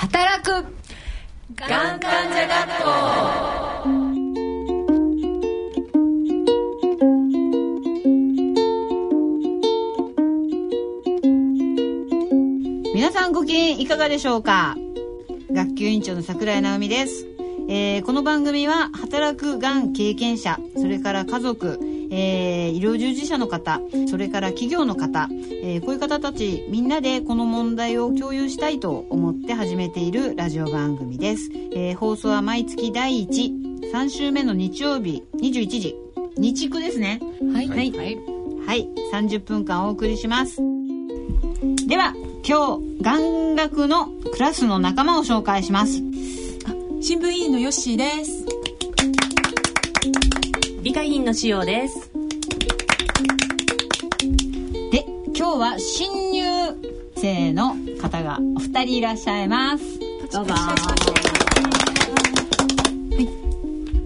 働くがん患者学校。皆さんご機嫌いかがでしょうか。学級委員長の桜井直美です。この番組は働くがん経験者、それから家族、医療従事者の方、それから企業の方、こういう方たちみんなでこの問題を共有したいと思って始めているラジオ番組です。放送は毎月第1、3週目の日曜日21時、日区ですね。はい、はいはいはい、30分間お送りします。では今日、眼学のクラスの仲間を紹介します。新聞委員のヨッシーです。理科委員のしおです。で、今日は新入生の方がお二人いらっしゃいます。どうぞ。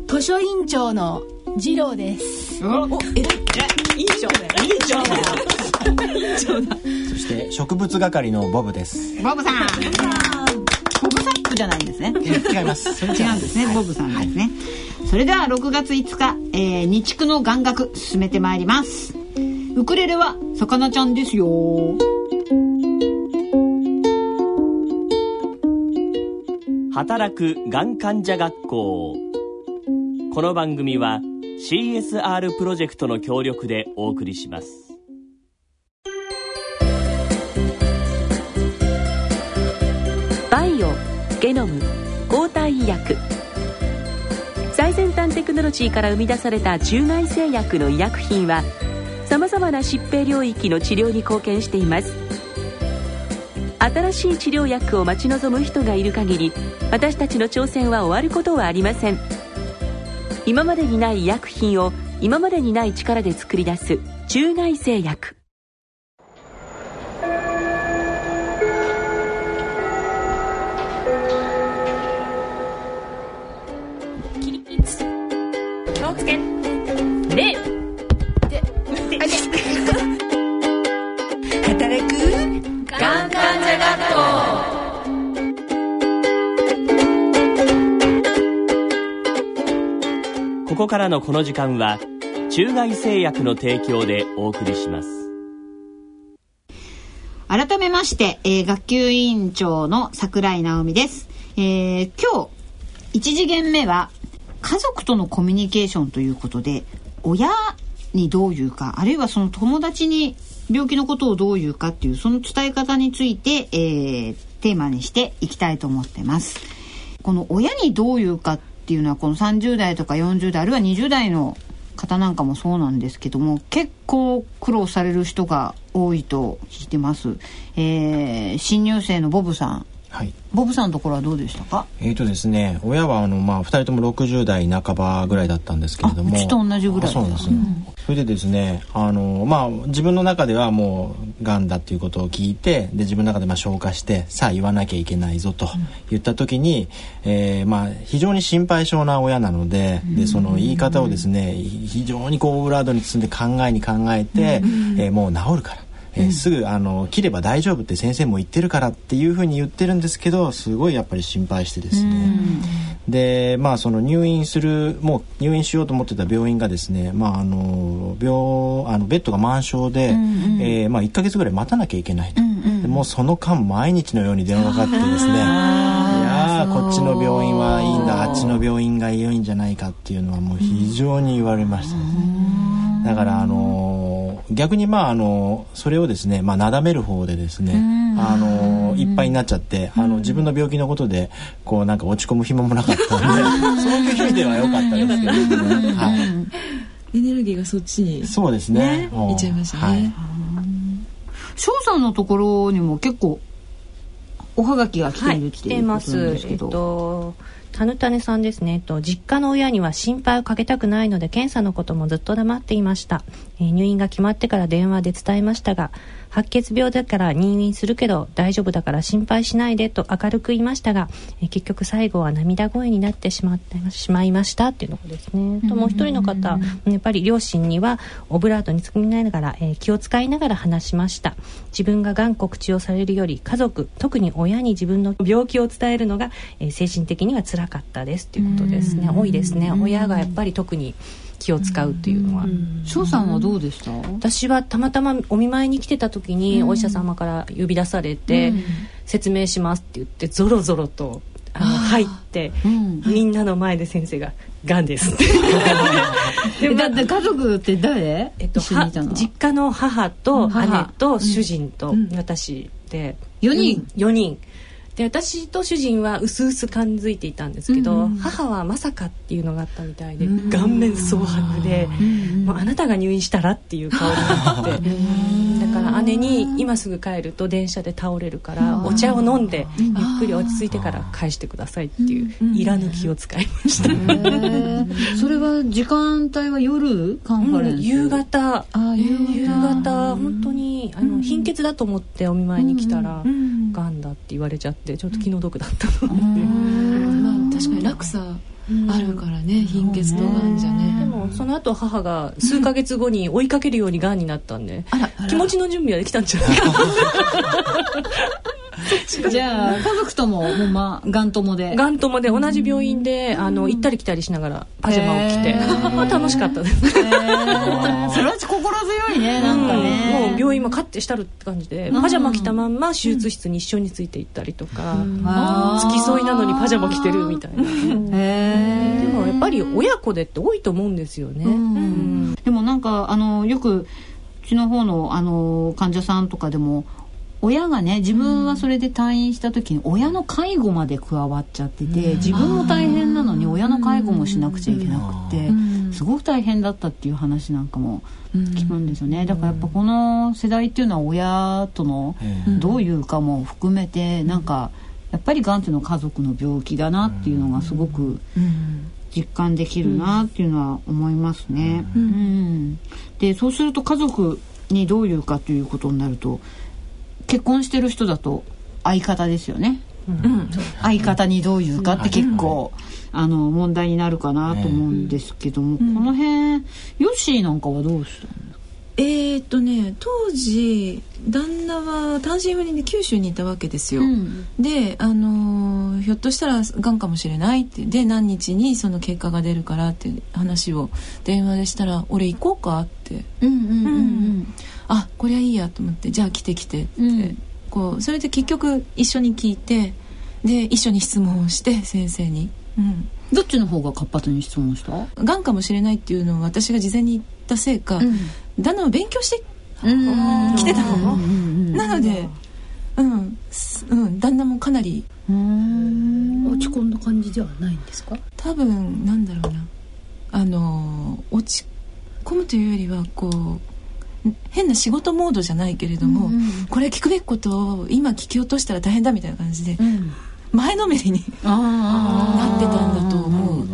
図書委員長の次郎です。委員長だ。そして植物係のボブです。ボブさん、ボブサップじゃないんですね。違います。それ違うんですね、はい、ボブさんですね、はい、それでは6月5日、日区の眼学進めてまいります。ウクレレはさかなちゃんですよ。働く眼患者学校。この番組は CSR プロジェクトの協力でお送りします。バイオ、ゲノム、抗体医薬。最先端テクノロジーから生み出された中外製薬の医薬品は、さまざまな疾病領域の治療に貢献しています。新しい治療薬を待ち望む人がいる限り、私たちの挑戦は終わることはありません。今までにない医薬品を今までにない力で作り出す中外製薬。ここからのこの時間は中外製薬の提供でお送りします。改めまして、学級委員長の桜井直美です。今日1次元目は家族とのコミュニケーションということで、親にどういうか、あるいはその友達に病気のことをどういうかっていう、その伝え方について、テーマにしていきたいと思ってます。この親にどういうかっていうのは、この30代とか40代あるいは20代の方なんかもそうなんですけども、結構苦労される人が多いと聞いてます。新入生のボブさん、はい、ボブさんのところはどうでしたか。ですね、親は2人とも60代半ばぐらいだったんですけれども、うちと同じぐらい。そうですね、うん、それでですね、自分の中ではもうがんだっていうことを聞いて、で自分の中で消化して、さあ言わなきゃいけないぞと言った時に、非常に心配性な親なので、でその言い方をですね、非常にこう裏取り包んで考えて、もう治るから、すぐ切れば大丈夫って先生も言ってるからっていうふうに言ってるんですけど、すごいやっぱり心配してですね、でその入院しようと思ってた病院がですね、ベッドが満床で、1ヶ月ぐらい待たなきゃいけないと、でもうその間毎日のように電話がかかってですね、いやこっちの病院はいいんだ、あっちの病院が良いんじゃないかっていうのはもう非常に言われましたですね。だから逆にそれをですね、なだめる方でですね、いっぱいになっちゃって、自分の病気のことでこうなんか落ち込む暇もなかったのでそういう意味では良かったですけどね、はい、エネルギーがそっちに、そうですね、いっちゃいましたね。翔さんのところにも結構おはがきが来ているっていうことなんですけど、たぬたねさんですね。実家の親には心配をかけたくないので、検査のこともずっと黙っていました。入院が決まってから電話で伝えましたが、白血病だから入院するけど大丈夫だから心配しないでと明るく言いましたが、結局最後は涙声になってしまいましたっていうのですね。ともう一人の方、やっぱり両親にはオブラートに包みながら、気を使いながら話しました。自分が頑固口をされるより家族、特に親に自分の病気を伝えるのが、精神的には辛かったですということですね。多いですね、親がやっぱり特に気を使うというのは。翔さんはどうでした？私はたまたまお見舞いに来てた時にお医者様から呼び出されて、説明しますって言ってゾロゾロと入って、みんなの前で先生ががんですってでだって家族って誰？一緒にいたの？実家の母と姉と主人と私で4人で、私と主人はうすうす感づいていたんですけど、母はまさかっていうのがあったみたいで、顔面蒼白で、もうあなたが入院したらっていう顔になってだから姉に今すぐ帰ると電車で倒れるからお茶を飲んでゆっくり落ち着いてから返してくださいっていういらぬ気を使いましたそれは時間帯は夜カンファレンス、夕方本当に貧血だと思ってお見舞いに来たら、がんだって言われちゃってちょっと気の毒だったので、まあ、確かに落差あるからね、貧血とがんじゃね。でもその後母が数ヶ月後に追いかけるようにがんになったんで、気持ちの準備はできたんじゃないかじゃあ家族ともほんまがん友で同じ病院で行ったり来たりしながらパジャマを着て、楽しかったですそれは心強いね。なんかね、もう病院もカッてしたるって感じで、パジャマ着たまんま手術室に一緒について行ったりとか、付き添いなのにパジャマ着てるみたいなでもやっぱり親子でって多いと思うんですよね。でもなんかよくうちの方の患者さんとかでも親がね、自分はそれで退院した時に親の介護まで加わっちゃってて、自分も大変なのに親の介護もしなくちゃいけなくて、すごく大変だったっていう話なんかも聞くんですよね。だからやっぱこの世代っていうのは親とのどういうかも含めて、なんかやっぱりがんっていうのは家族の病気だなっていうのがすごく実感できるなっていうのは思いますね。で、そうすると家族にどういうかということになると、結婚してる人だと相方ですよね、相方にどういうかって結構、問題になるかなと思うんですけども、この辺ヨッシーなんかはどうしたんですか？当時旦那は単身赴任で九州にいたわけですよ、で、ひょっとしたらがんかもしれないって、で何日にその結果が出るからって話を電話でしたら、俺行こうかって、あ、こりゃいいやと思って、じゃあ来てって、こうそれで結局一緒に聞いて、で一緒に質問をして先生に、どっちの方が活発に質問した？がんかもしれないっていうのを私が事前に言ったせいか、旦那は勉強してきてたのなので、旦那もかなり落ち込んだ感じではないんですか？多分なんだろうな、落ち込むというよりはこう変な仕事モードじゃないけれども、これ聞くべきことを今聞き落としたら大変だみたいな感じで、前のめりになってたんだと思う、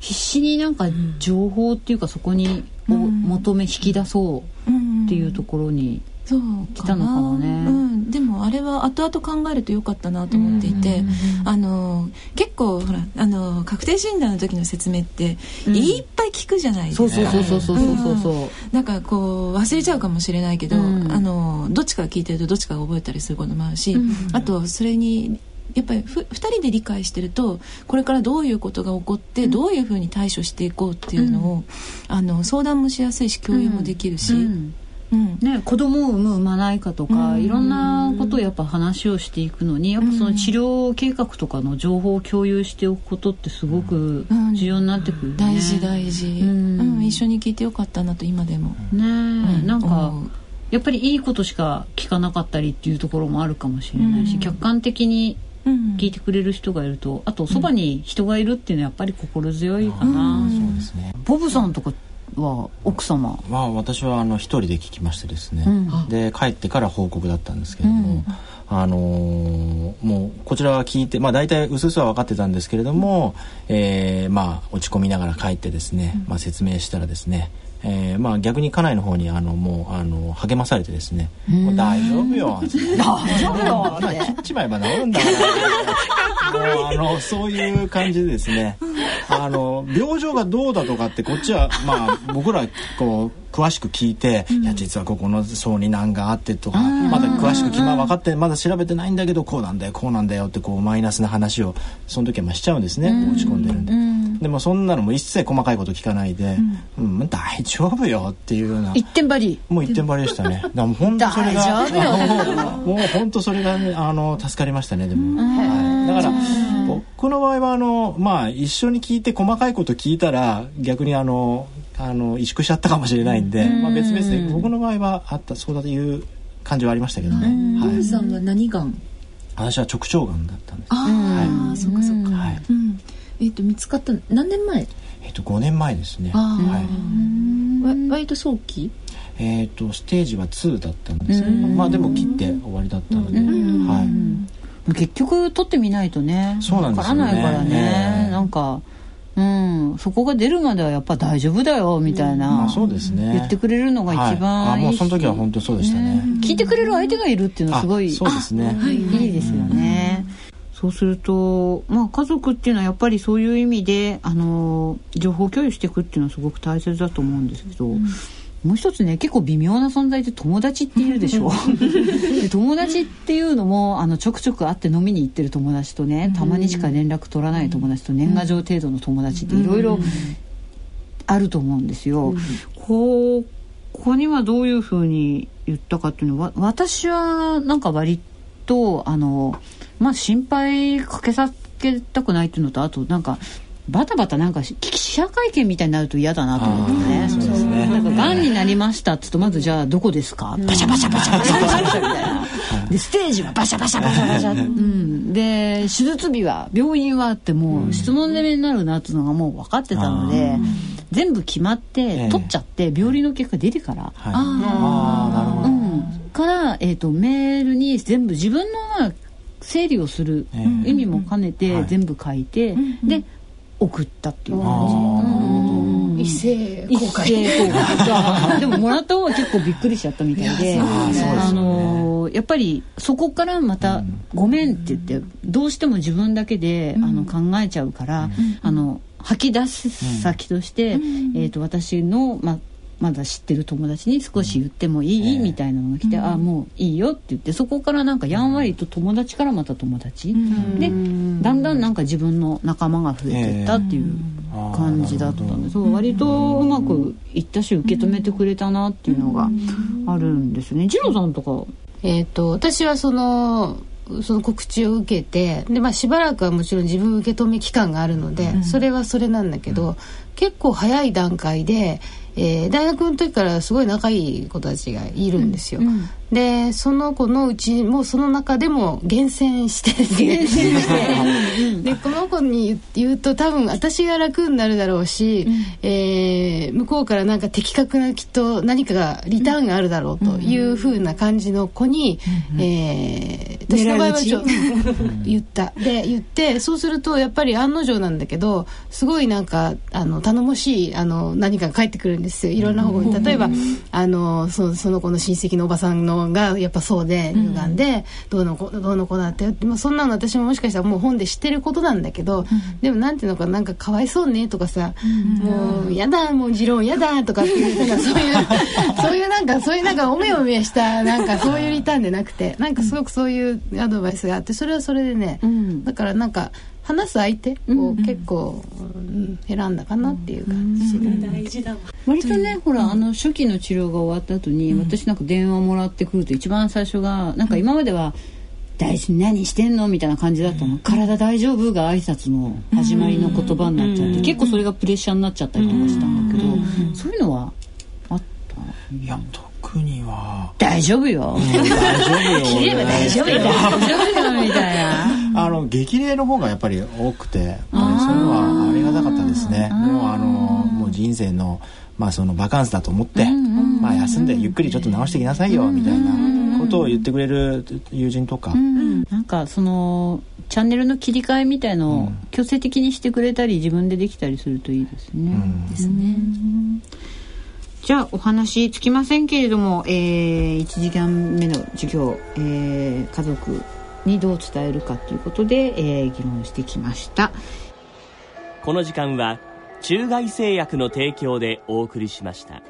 必死になんか情報っていうか、そこにを求め引き出そうっていうところに来たのかもね、でもあれは後々考えると良かったなと思っていて、結構ほら確定診断の時の説明っていっぱい聞くじゃないですか。そうなんかこう忘れちゃうかもしれないけど、どっちか聞いてるとどっちか覚えたりすることもあるし、あとそれにやっぱり2人で理解してると、これからどういうことが起こってどういうふうに対処していこうっていうのを、相談もしやすいし共有もできるし、子供を産む産まないかとか、いろんなことをやっぱ話をしていくのに、やっぱその治療計画とかの情報を共有しておくことってすごく重要になってくるね。大事、一緒に聞いてよかったなと今でもね、なんかやっぱりいいことしか聞かなかったりっていうところもあるかもしれないし、客観的に聞いてくれる人がいると、あとそばに人がいるっていうのはやっぱり心強いかな、そうですね。ボブさんとかは奥様は、私は一人で聞きましてですね、で帰ってから報告だったんですけれども、もうこちらは聞いて、大体うすうすは分かってたんですけれども、落ち込みながら帰ってですね、説明したらですね、まあ、逆に家内の方にもう励まされてですね、もう大丈夫よ大丈夫よって切っちまえば治るんだからもうそういう感じでですね病状がどうだとかってこっちは、まあ、僕らこう詳しく聞いて、いや実はここの層に何があってとか、まだ詳しく今分かってまだ調べてないんだけどこうなんだよこうなんだよってこうマイナスな話をその時はまあしちゃうんですね、落ち込んでるんで、でもそんなのも一切細かいこと聞かないで、大丈夫よっていうような一点張り、もう一点張りでしたね。だもう本当それがもう本当それが、ね、助かりましたね。でも、はい、だから僕の場合はまあ、一緒に聞いて細かいこと聞いたら逆に萎縮しちゃったかもしれないんで、まあ、別々で僕の場合はあったそうだという感じはありましたけどね。小泉さんは何がん？私は直腸がんだったんです。ああ、そうかそうか。はい。見つかったの何年前？5年前ですね。はい。割と早期？ステージは2だったんですけど、まあでも切って終わりだったので、はい。結局取ってみないとね、わからないからね、なんか。うん、そこが出るまではやっぱ大丈夫だよみたいな、まあそうですね、言ってくれるのが一番、はい、もうその時は本当そうでしたね。聞いてくれる相手がいるっていうのはすごい、そうですね、いいですよね。そうすると、まあ、家族っていうのはやっぱりそういう意味で情報共有していくっていうのはすごく大切だと思うんですけど、もう一つね、結構微妙な存在で友達っているでしょで友達っていうのもちょくちょく会って飲みに行ってる友達とね、たまにしか連絡取らない友達と年賀状程度の友達っていろいろあると思うんですよ。ここにはどういうふうに言ったかっていうのは、私はなんか割とまあ、心配かけさせたくないっていうのと、あとなんかバタバタなんか記者会見みたいになると嫌だなと思ってね。そうですね。なんかがんになりましたって言うと、まずじゃあどこですか、バシャバシャバシャバシャバシャみたいなで、ステージはバシャバシャバシャバシャ、で手術日は病院はあって、もう質問攻めになるなっていうのがもう分かってたので、全部決まって取っちゃって病理の結果出てから、から、メールに全部自分の整理をする意味も兼ねて全部書いて、で送ったっていう感じ。一斉公開。でももらった方は結構びっくりしちゃったみたいで、やっぱりそこからまたごめんって言って、どうしても自分だけで考えちゃうから、吐き出す先として、私のまだ知ってる友達に少し言ってもいいみたいなのが来て、ああもういいよって言って、そこからなんかやんわりと友達からまた友達、でだんだんなんか自分の仲間が増えていったっていう感じだったんです、割とうまくいったし受け止めてくれたなっていうのがあるんですね。次郎さんとか、私はその告知を受けて、で、まあ、しばらくはもちろん自分受け止め期間があるので、それはそれなんだけど、結構早い段階で、大学の時からすごい仲いい子たちがいるんですよ、でその子のうちもその中でも厳選してでこの子に言うと多分私が楽になるだろうし、向こうからなんか的確なきっと何かがリターンがあるだろうという風な感じの子に、私の場合はちょっと言ってそうするとやっぱり案の定なんだけど、すごいなんか頼もしい何かが返ってくるんですよ、いろんな方向に。例えばその子の親戚のおばさんのがやっぱそうで乳がんでどうの子だったよって、まあ、そんなの私ももしかしたらもう本で知ってることなんだけど、でもなんていうのかなんかかわいそうねとかさ、もうやだもう次郎やだとかっていうなんかそういうなんかおめおめしたなんかそういうリターンでなくて、なんかすごくそういうアドバイスがあって、それはそれでね、だからなんか話す相手を結構選んだかなっていう感じ、大事だわ。割とね、ほら初期の治療が終わった後に、私なんか電話もらってくると一番最初がなんか今までは大事に何してんのみたいな感じだったの、体大丈夫が挨拶の始まりの言葉になっちゃって、結構それがプレッシャーになっちゃったりとかしたんだけど、そういうのはあったの？いや特には大丈夫よ切れば大丈夫よみたいな激励の方がやっぱり多くて、それはありがたかったですね。もうもう人生の、まあ、そのバカンスだと思って、まあ、休んでゆっくりちょっと直してきなさいよみたいなことを言ってくれる友人とか、なんかそのチャンネルの切り替えみたいのを強制的にしてくれたり、自分でできたりするといいですね。ですね。じゃあお話つきませんけれども、1時間目の授業、家族にどう伝えるかということで、議論してきました。この時間は中外製薬の提供でお送りしました。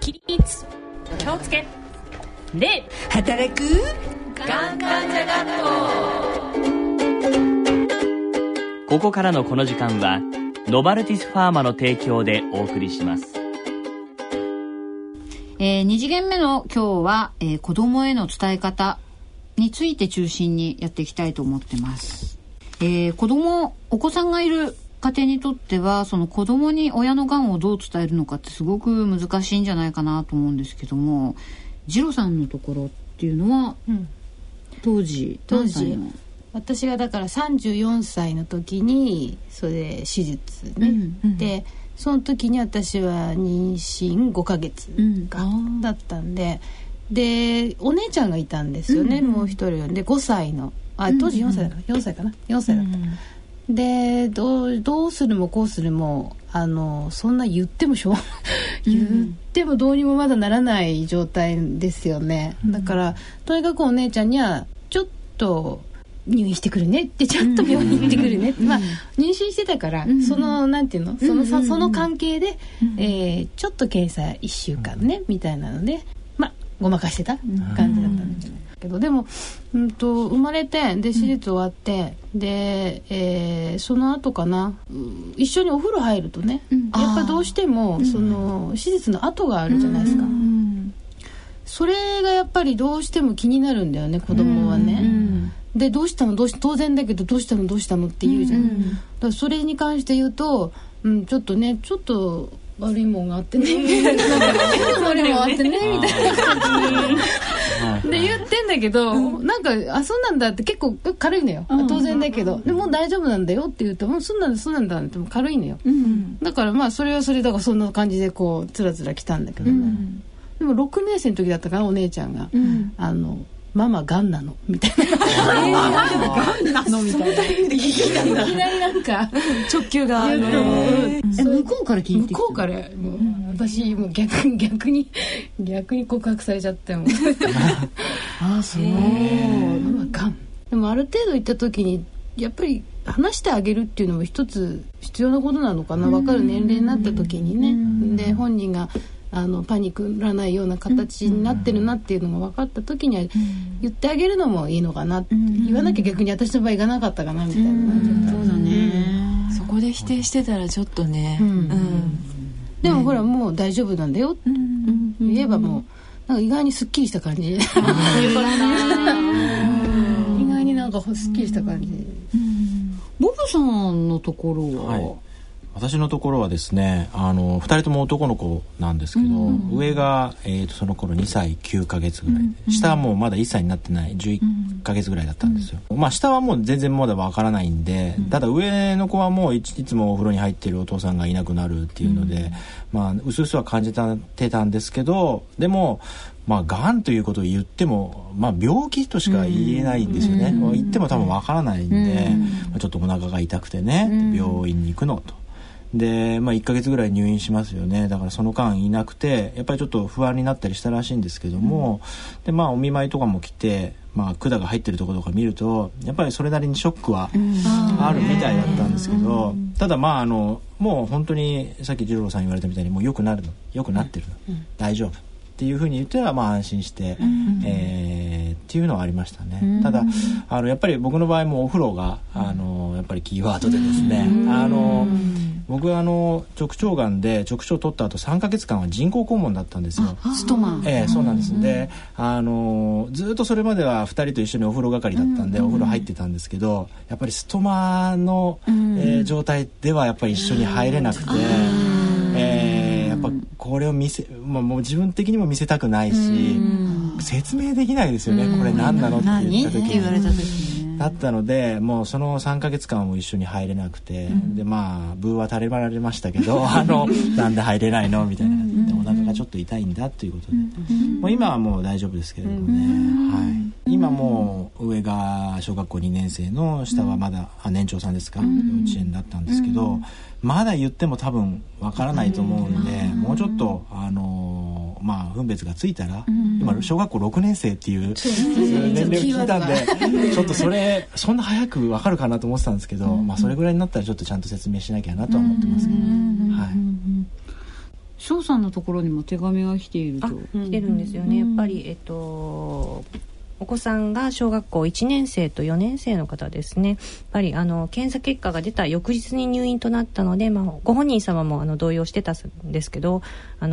起立、気をつけ、礼、働くがん患者学校。ここからのこの時間はノバルティスファーマの提供でお送りします。2次元目の今日は、子どもへの伝え方について中心にやっていきたいと思ってます。お子さんがいる家庭にとっては、その子どもに親のがんをどう伝えるのかってすごく難しいんじゃないかなと思うんですけども、次郎さんのところっていうのは、当時私がだから34歳の時にそれ手術ね、でその時に私は妊娠5ヶ月だったんで、でお姉ちゃんがいたんですよね、もう一人で5歳の当時4歳だから、4歳だった、でどうするもこうするもそんな言ってもしょう言ってもどうにもまだならない状態ですよね、だからとにかくお姉ちゃんにはちょっと入院してくるねって、ちゃんと病院行ってくるねって、妊娠してたから、そのなんていうの、その関係で、ちょっと検査1週間ね、みたいなのでごまかしてた感じだったんですけど、でも、生まれてで手術終わって、で、その後かな、一緒にお風呂入るとね、やっぱどうしても、その手術の後があるじゃないですか、それがやっぱりどうしても気になるんだよね、子供はね、でどうしたの当然だけどどうしたのって言うじゃん、だからそれに関して言うと、ちょっと悪いもんがあってねみたいなで言ってんだけど、なんかそうなんだって結構軽いのよ、当然だけど、でもう大丈夫なんだよって言うと、もうそうなんだっても軽いのよ、だからそれはそれだから、そんな感じでこうつらつら来たんだけど、でも6年生の時だったかな、お姉ちゃんが、ママガンなのみたいな、ガンなのみたいな、いきなりなんか直球が、向こうから聞いて、向こうからもう、私もう逆に告白されちゃってもそう、ママガン。でもある程度行った時にやっぱり話してあげるっていうのも一つ必要なことなのかな、分かる年齢になった時にね、で本人がパニックらないような形になってるなっていうのが分かった時には言ってあげるのもいいのかな、言わなきゃ逆に私の場合いかなかったかなみたいな、そうだね、そこで否定してたらちょっとね、でもほらもう大丈夫なんだよって言えば、もうなんか意外にすっきりした感じ意外になんかすっきりした感じ。ボブさんのところは、私のところはですね、2人とも男の子なんですけど、上が、その頃2歳9ヶ月ぐらいで、下はもうまだ1歳になってない11ヶ月ぐらいだったんですよ、下はもう全然まだわからないんで、ただ上の子はもういつもお風呂に入ってるお父さんがいなくなるっていうので、うすうすは感じてたんですけど、でもがんということを言っても、病気としか言えないんですよね、言っても多分わからないんで、ちょっとお腹が痛くてね、病院に行くのと、で1ヶ月ぐらい入院しますよね。だからその間いなくて、やっぱりちょっと不安になったりしたらしいんですけども、でお見舞いとかも来て、管が入ってるところとか見るとやっぱりそれなりにショックはあるみたいだったんですけど、ただもう本当にさっき次郎さん言われたみたいに、もう良くなってるの、大丈夫っていうふうに言ったら、安心して、っていうのはありましたね、ただやっぱり僕の場合もお風呂がやっぱりキーワードでですね、僕は直腸がんで直腸を取った後3ヶ月間は人工肛門だったんですよ。ストマン、そうなんです、でずっとそれまでは2人と一緒にお風呂係だったんで、お風呂入ってたんですけど、やっぱりストマの、状態ではやっぱり一緒に入れなくて、これをもう自分的にも見せたくないし、説明できないですよね、これ何なのって言われた時にだったので、もうその3ヶ月間も一緒に入れなくて、でブーは垂れられましたけどなんで入れないのみたいな、でお腹がちょっと痛いんだということで、もう今はもう大丈夫ですけれどもね、今も上が小学校2年生の下はまだ、年長さんですか、幼稚園だったんですけど、まだ言っても多分わからないと思うんで、もうちょっと分別がついたら、今小学校6年生っていう年齢を聞いたんで、ちょっとそんな早くわかるかなと思ってたんですけど、それぐらいになったらちょっとちゃんと説明しなきゃなとは思ってますけど、翔さんのところにも手紙が来ていると。来てるんですよね。やっぱり、お子さんが小学校1年生と4年生の方ですね。やっぱり検査結果が出た翌日に入院となったので、ご本人様も動揺してたんですけど、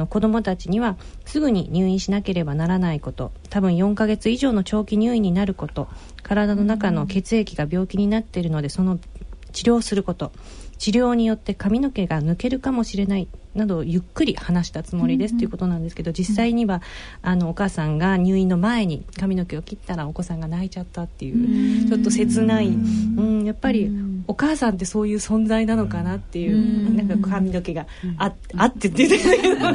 子どもたちにはすぐに入院しなければならないこと、多分4ヶ月以上の長期入院になること、体の中の血液が病気になっているのでその治療すること、治療によって髪の毛が抜けるかもしれないなどをゆっくり話したつもりですということなんですけど、実際にはお母さんが入院の前に髪の毛を切ったらお子さんが泣いちゃったっていう、ちょっと切ない、やっぱりお母さんってそういう存在なのかなっていう、なんか髪の毛があってって言ってたけど、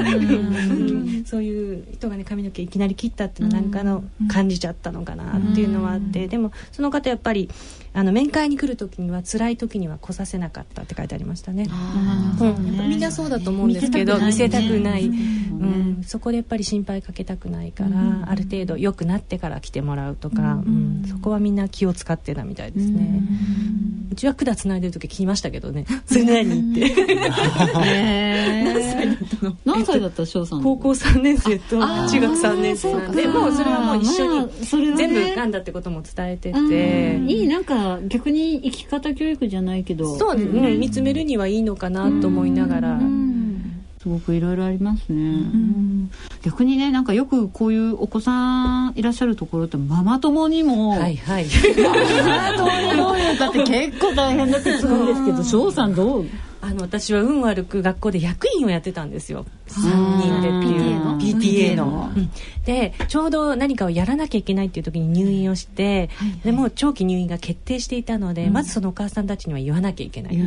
そういう人がね髪の毛いきなり切ったっていうのなんか感じちゃったのかなっていうのはあって、でもその方やっぱり面会に来るときには辛いときには来させなかったって書いてありましたね。みんなそうだと思うんですけど、見せたくない、そこでやっぱり心配かけたくないから、ある程度良くなってから来てもらうとか、そこはみんな気を使ってたみたいですね。うちは管つないでるとき聞きましたけどね、それ何って何歳だったの翔さん。高校3年生と中学3年生なんで、もうそれはもう一緒に全部がんだってことも伝えてて、いい、なんか逆に生き方教育じゃないけど、そうですね、見つめるにはいいのかなと思いながら、すごくいろいろありますね。逆にね、なんかよくこういうお子さんいらっしゃるところってママ友にも、ママ友にもだって結構大変だってするんですけど、翔さんどう？私は運悪く学校で役員をやってたんですよ、3人でっていう PTA の、でちょうど何かをやらなきゃいけないっていう時に入院をして、でもう長期入院が決定していたので、まずそのお母さんたちには言わなきゃいけない、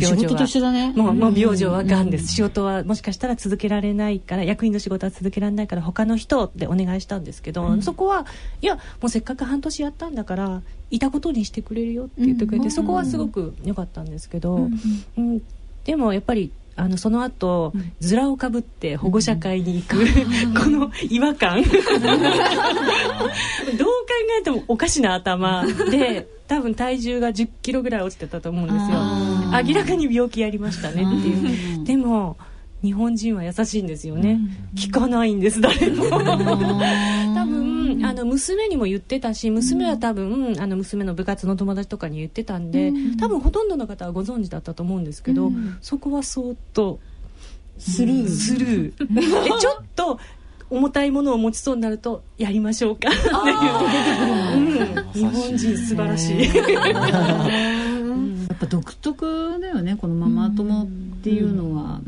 仕事としてだね、もう病状はがんです、仕事はもしかしたら続けられないから、役員の仕事は続けられないから他の人でお願いしたんですけど、そこはいやもうせっかく半年やったんだからいたことにしてくれるよって言ってくれて、そこはすごく良かったんですけど、でもやっぱりその後ヅラをかぶって保護者会に行く、この違和感どう考えてもおかしな頭で、多分体重が10キロぐらい落ちてたと思うんですよ。明らかに病気やりましたねっていう。でも日本人は優しいんですよね、聞かないんです誰も多分娘にも言ってたし、娘は多分娘の部活の友達とかに言ってたんで、多分ほとんどの方はご存知だったと思うんですけど、そこはそーっとスルーで、ちょっと重たいものを持ちそうになるとやりましょうか日本人素晴らしいやっぱ独特だよね、このママ友っていうのは。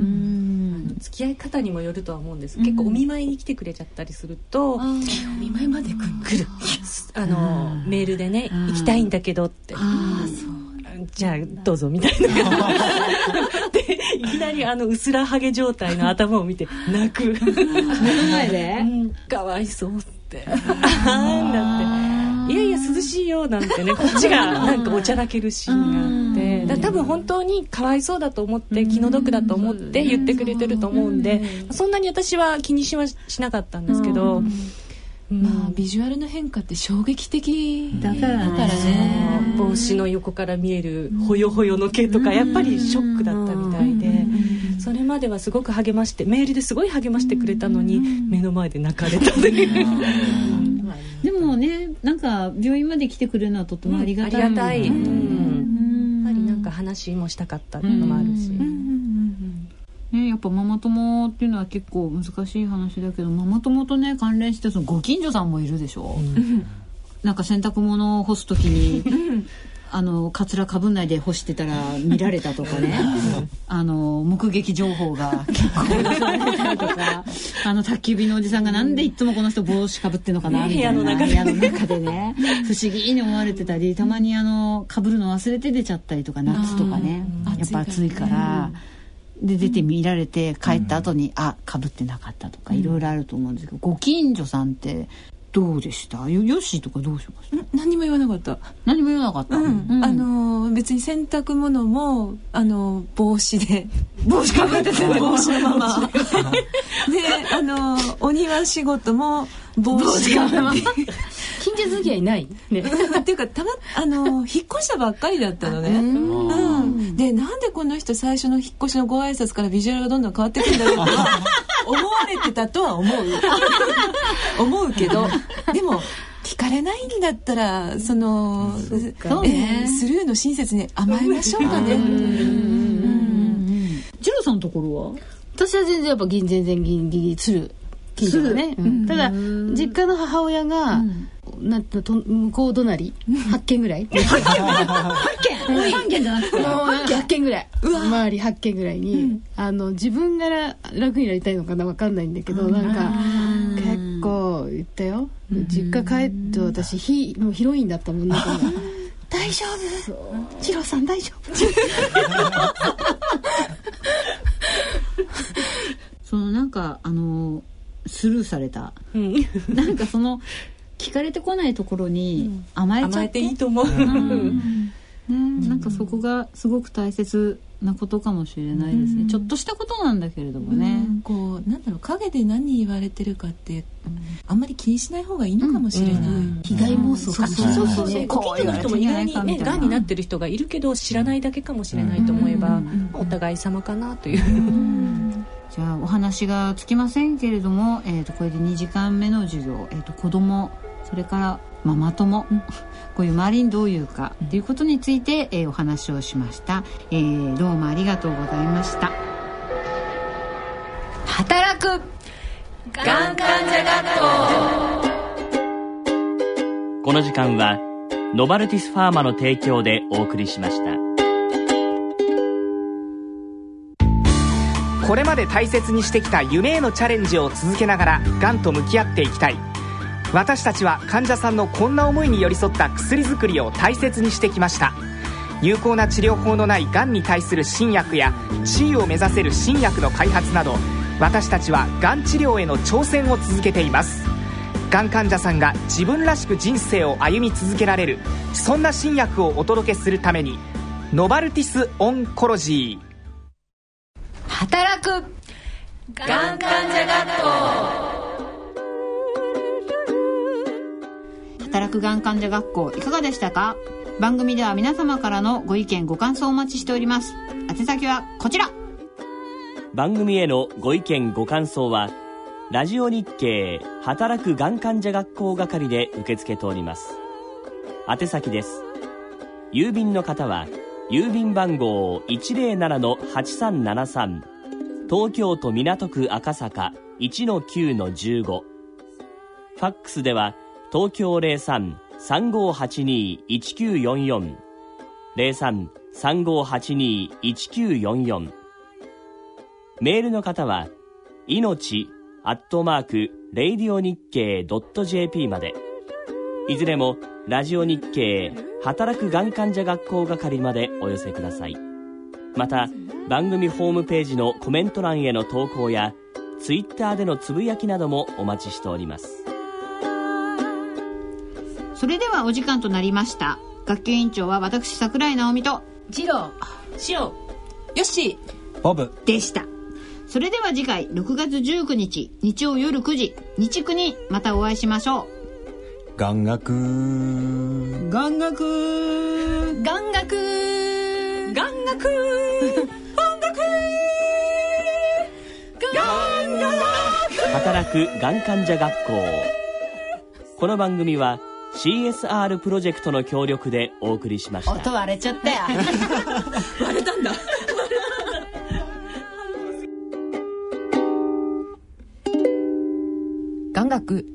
付き合い方にもよるとは思うんです。結構お見舞いに来てくれちゃったりすると、お見舞いまで来るメールでね、行きたいんだけどって、じゃあどうぞみたいなでいきなりうすらはげ状態の頭を見て泣く目の前で、かわいそうっていやいや涼しいよなんてね、こっちがなんかおちゃらけるシーンがあって、だ多分本当にかわいそうだと思って気の毒だと思って言ってくれてると思うんで、そんなに私は気にはしなかったんですけど、ビジュアルの変化って衝撃的だからね。帽子の横から見えるほよほよの毛とかやっぱりショックだったみたいで、それまではすごく励まして、メールですごい励ましてくれたのに目の前で泣かれたというでもね、なんか病院まで来てくれるのはとてもありがたい、やっぱりなんか話もしたかったっていうのもあるし、やっぱママ友っていうのは結構難しい話だけど、ママ友とね関連してそのご近所さんもいるでしょ、なんか洗濯物を干すときにカツラかぶんないで干してたら見られたとかね目撃情報が結構出されてたりとか宅急便のおじさんがなんでいつもこの人帽子かぶってんのかなみたいな、部屋の中でね不思議に思われてたり、たまにかぶるの忘れて出ちゃったりとか、夏とかねやっぱ暑いからで出て見られて、帰った後にかぶってなかったとかいろいろあると思うんですけど、ご近所さんってどうでした？ヨッシーとかどうしました？何も言わなかった。何も言わなかった。うんうん、別に洗濯物も帽子で帽子かぶってて帽子のまま。でお庭仕事も帽子かぶって。近所付き合いないね。っていうか引っ越したばっかりだったのね。うん、でなんでこの人最初の引っ越しのご挨拶からビジュアルがどんどん変わってくるんだろうって思われてたとは思うけどでも。聞かれないんだったらそうね、スルーの親切に甘えましょうかね。ジローさんのところは私は全然やっぱギリスルー聞いてたね、うん、ただ実家の母親が、うんなんと向こう隣8軒ぐらい8軒じゃなくて8軒ぐらい周り8軒ぐらいに、うん、自分が楽になりたいのかな分かんないんだけどなんか結構言ったよ、うん、実家帰って私もうヒロインだったもんね大丈夫チロさん大丈夫そのなんかスルーされた、うん、なんかその聞かれてこないところに甘えちゃって、甘えていいと思う、うんね、なんかそこがすごく大切なことかもしれないですね、うん、ちょっとしたことなんだけれどもね、うん、こうなんだろう影で何言われてるかって、うん、あんまり気にしない方がいいのかもしれない、うんうん、被害妄想かそうね、ご近所の人も意外にねがんになってる人がいるけど知らないだけかもしれないと思えば、うん、お互い様かなという、うんじゃあお話がつきませんけれども、これで2時間目の授業、子供それからママ友、うん、こういう周りにどういうかということについて、お話をしました、どうもありがとうございました。働くがん患者学校、この時間はノバルティスファーマの提供でお送りしました。これまで大切にしてきた夢へのチャレンジを続けながらがんと向き合っていきたい。私たちは患者さんのこんな思いに寄り添った薬作りを大切にしてきました。有効な治療法のないがんに対する新薬や地位を目指せる新薬の開発など、私たちはがん治療への挑戦を続けています。がん患者さんが自分らしく人生を歩み続けられる、そんな新薬をお届けするためにノバルティスオンコロジー、働くがん患者学校、働くがん患者学校いかがでしたか。番組では皆様からのご意見ご感想をお待ちしております。宛先はこちら。番組へのご意見ご感想はラジオ日経働くがん患者学校係で受け付けております。宛先です。郵便の方は郵便番号 107-8373 東京都港区赤坂 1-9-15 ファックスでは東京 03-3582-1944 03-3582-1944 メールの方は命@radionickei.jp まで。いずれもラジオ日経働くがん患者学校係までお寄せください。また番組ホームページのコメント欄への投稿やツイッターでのつぶやきなどもお待ちしております。それではお時間となりました。学級委員長は私桜井直美と次郎、しお、よし、ボブでした。それでは次回6月19日日曜夜9時日9にまたお会いしましょう。眼学眼学眼学眼学眼学眼学働くがん患者学校、この番組はCSR プロジェクトの協力でお送りしました。音割れちゃったよ割れたんだ眼学